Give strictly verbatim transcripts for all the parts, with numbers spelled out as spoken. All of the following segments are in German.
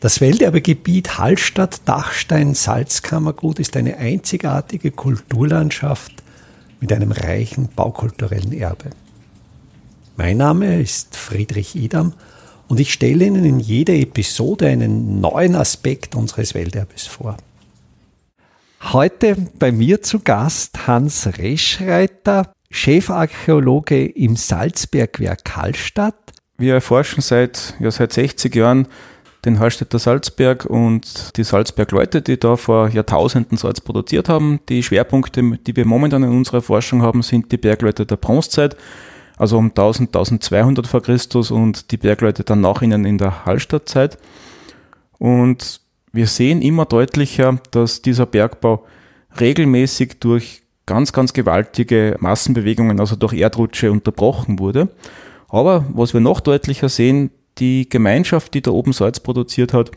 Das Welterbegebiet Hallstatt-Dachstein-Salzkammergut ist eine einzigartige Kulturlandschaft mit einem reichen baukulturellen Erbe. Mein Name ist Friedrich Idam und ich stelle Ihnen in jeder Episode einen neuen Aspekt unseres Welterbes vor. Heute bei mir zu Gast Hans Reschreiter, Chefarchäologe im Salzbergwerk Hallstatt. Wir erforschen seit, ja, seit sechzig Jahren den Hallstätter Salzberg und die Salzbergleute, die da vor Jahrtausenden Salz produziert haben. Die Schwerpunkte, die wir momentan in unserer Forschung haben, sind die Bergleute der Bronzezeit, also um tausend, zwölfhundert vor Christus, und die Bergleute dann nach ihnen in der Hallstattzeit. Und wir sehen immer deutlicher, dass dieser Bergbau regelmäßig durch ganz, ganz gewaltige Massenbewegungen, also durch Erdrutsche, unterbrochen wurde. Aber was wir noch deutlicher sehen, die Gemeinschaft, die da oben Salz produziert hat,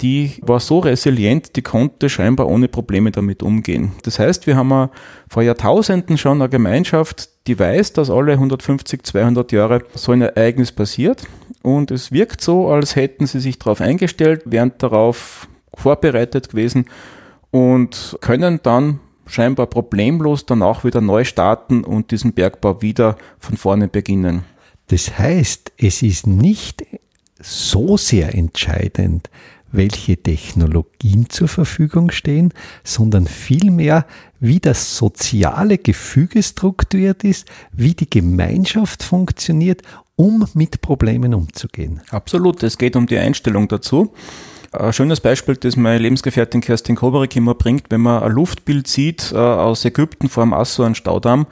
die war so resilient, die konnte scheinbar ohne Probleme damit umgehen. Das heißt, wir haben vor Jahrtausenden schon eine Gemeinschaft, die weiß, dass alle hundertfünfzig, zweihundert Jahre so ein Ereignis passiert. Und es wirkt so, als hätten sie sich darauf eingestellt, wären darauf vorbereitet gewesen und können dann scheinbar problemlos danach wieder neu starten und diesen Bergbau wieder von vorne beginnen. Das heißt, es ist nicht so sehr entscheidend, welche Technologien zur Verfügung stehen, sondern vielmehr, wie das soziale Gefüge strukturiert ist, wie die Gemeinschaft funktioniert, um mit Problemen umzugehen. Absolut, es geht um die Einstellung dazu. Ein schönes Beispiel, das meine Lebensgefährtin Kerstin Kobarek immer bringt, wenn man ein Luftbild sieht aus Ägypten vor dem Assuan-Staudamm.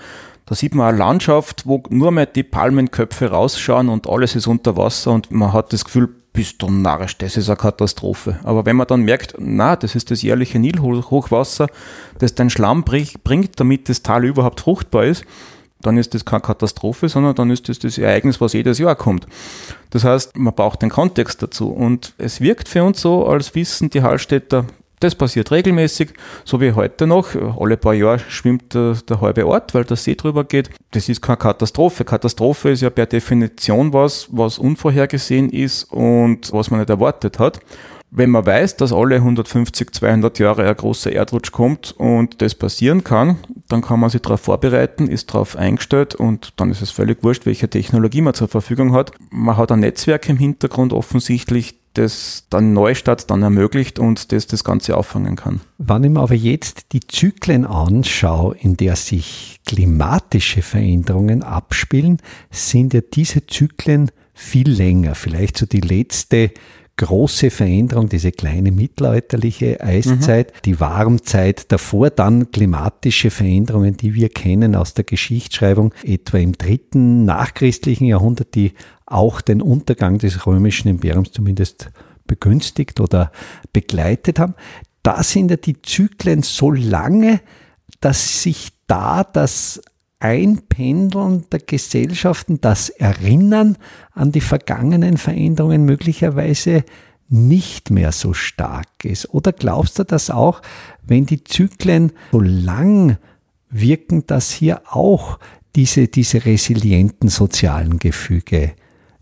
Da sieht man eine Landschaft, wo nur mehr die Palmenköpfe rausschauen und alles ist unter Wasser und man hat das Gefühl, bist du narrisch, das ist eine Katastrophe. Aber wenn man dann merkt, na, das ist das jährliche Nilhochwasser, das den Schlamm bringt, damit das Tal überhaupt fruchtbar ist, dann ist das keine Katastrophe, sondern dann ist das das Ereignis, was jedes Jahr kommt. Das heißt, man braucht den Kontext dazu. Und es wirkt für uns so, als wissen die Hallstätter, das passiert regelmäßig, so wie heute noch. Alle paar Jahre schwimmt der, der halbe Ort, weil der See drüber geht. Das ist keine Katastrophe. Katastrophe ist ja per Definition was, was unvorhergesehen ist und was man nicht erwartet hat. Wenn man weiß, dass alle hundertfünfzig, zweihundert Jahre ein großer Erdrutsch kommt und das passieren kann, dann kann man sich darauf vorbereiten, ist darauf eingestellt und dann ist es völlig wurscht, welche Technologie man zur Verfügung hat. Man hat ein Netzwerk im Hintergrund offensichtlich, das dann Neustart dann ermöglicht und das das Ganze auffangen kann. Wenn ich mir aber jetzt die Zyklen anschaue, in der sich klimatische Veränderungen abspielen, sind ja diese Zyklen viel länger. Vielleicht so die letzte große Veränderung, diese kleine mittelalterliche Eiszeit, mhm. die Warmzeit davor, dann klimatische Veränderungen, die wir kennen aus der Geschichtsschreibung, etwa im dritten nachchristlichen Jahrhundert, die auch den Untergang des römischen Imperiums zumindest begünstigt oder begleitet haben. Da sind ja die Zyklen so lange, dass sich da das Einpendeln der Gesellschaften, das Erinnern an die vergangenen Veränderungen möglicherweise nicht mehr so stark ist. Oder glaubst du, dass auch, wenn die Zyklen so lang wirken, dass hier auch diese, diese resilienten sozialen Gefüge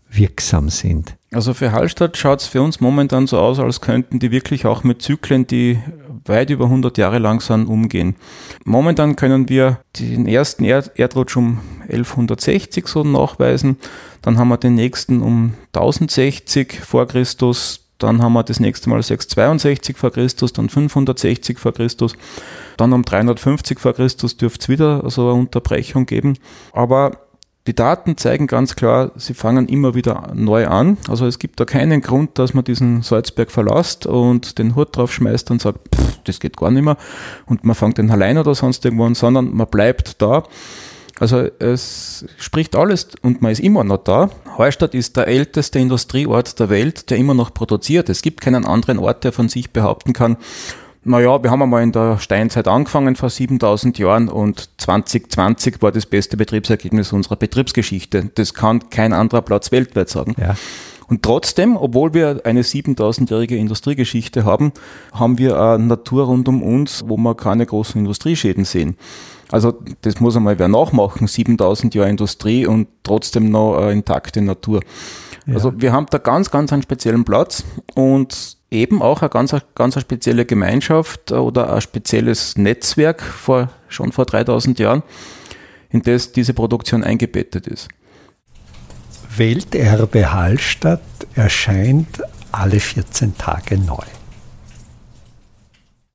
wirksam sind? Also für Hallstatt schaut es für uns momentan so aus, als könnten die wirklich auch mit Zyklen, die weit über hundert Jahre lang sind, umgehen. Momentan können wir den ersten Erd- Erdrutsch um elfhundertsechzig so nachweisen, dann haben wir den nächsten um tausendsechzig vor Christus, dann haben wir das nächste Mal sechshundertzweiundsechzig vor Christus, dann fünfhundertsechzig vor Christus, dann um dreihundertfünfzig vor Christus dürfte es wieder so eine Unterbrechung geben. Aber die Daten zeigen ganz klar, sie fangen immer wieder neu an. Also es gibt da keinen Grund, dass man diesen Salzberg verlässt und den Hut drauf schmeißt und sagt, pff, das geht gar nicht mehr und man fängt den allein oder sonst irgendwo an, sondern man bleibt da. Also es spricht alles und man ist immer noch da. Hallstatt ist der älteste Industrieort der Welt, der immer noch produziert. Es gibt keinen anderen Ort, der von sich behaupten kann, naja, wir haben einmal in der Steinzeit angefangen, vor siebentausend Jahren, und zwanzig zwanzig war das beste Betriebsergebnis unserer Betriebsgeschichte. Das kann kein anderer Platz weltweit sagen. Ja. Und trotzdem, obwohl wir eine siebentausendjährige Industriegeschichte haben, haben wir eine Natur rund um uns, wo wir keine großen Industrieschäden sehen. Also das muss einmal wer nachmachen, siebentausend Jahre Industrie und trotzdem noch eine intakte Natur. Ja. Also wir haben da ganz, ganz einen speziellen Platz und eben auch eine ganz, ganz eine spezielle Gemeinschaft oder ein spezielles Netzwerk vor, schon vor dreitausend Jahren, in das diese Produktion eingebettet ist. Welterbe Hallstatt erscheint alle vierzehn Tage neu.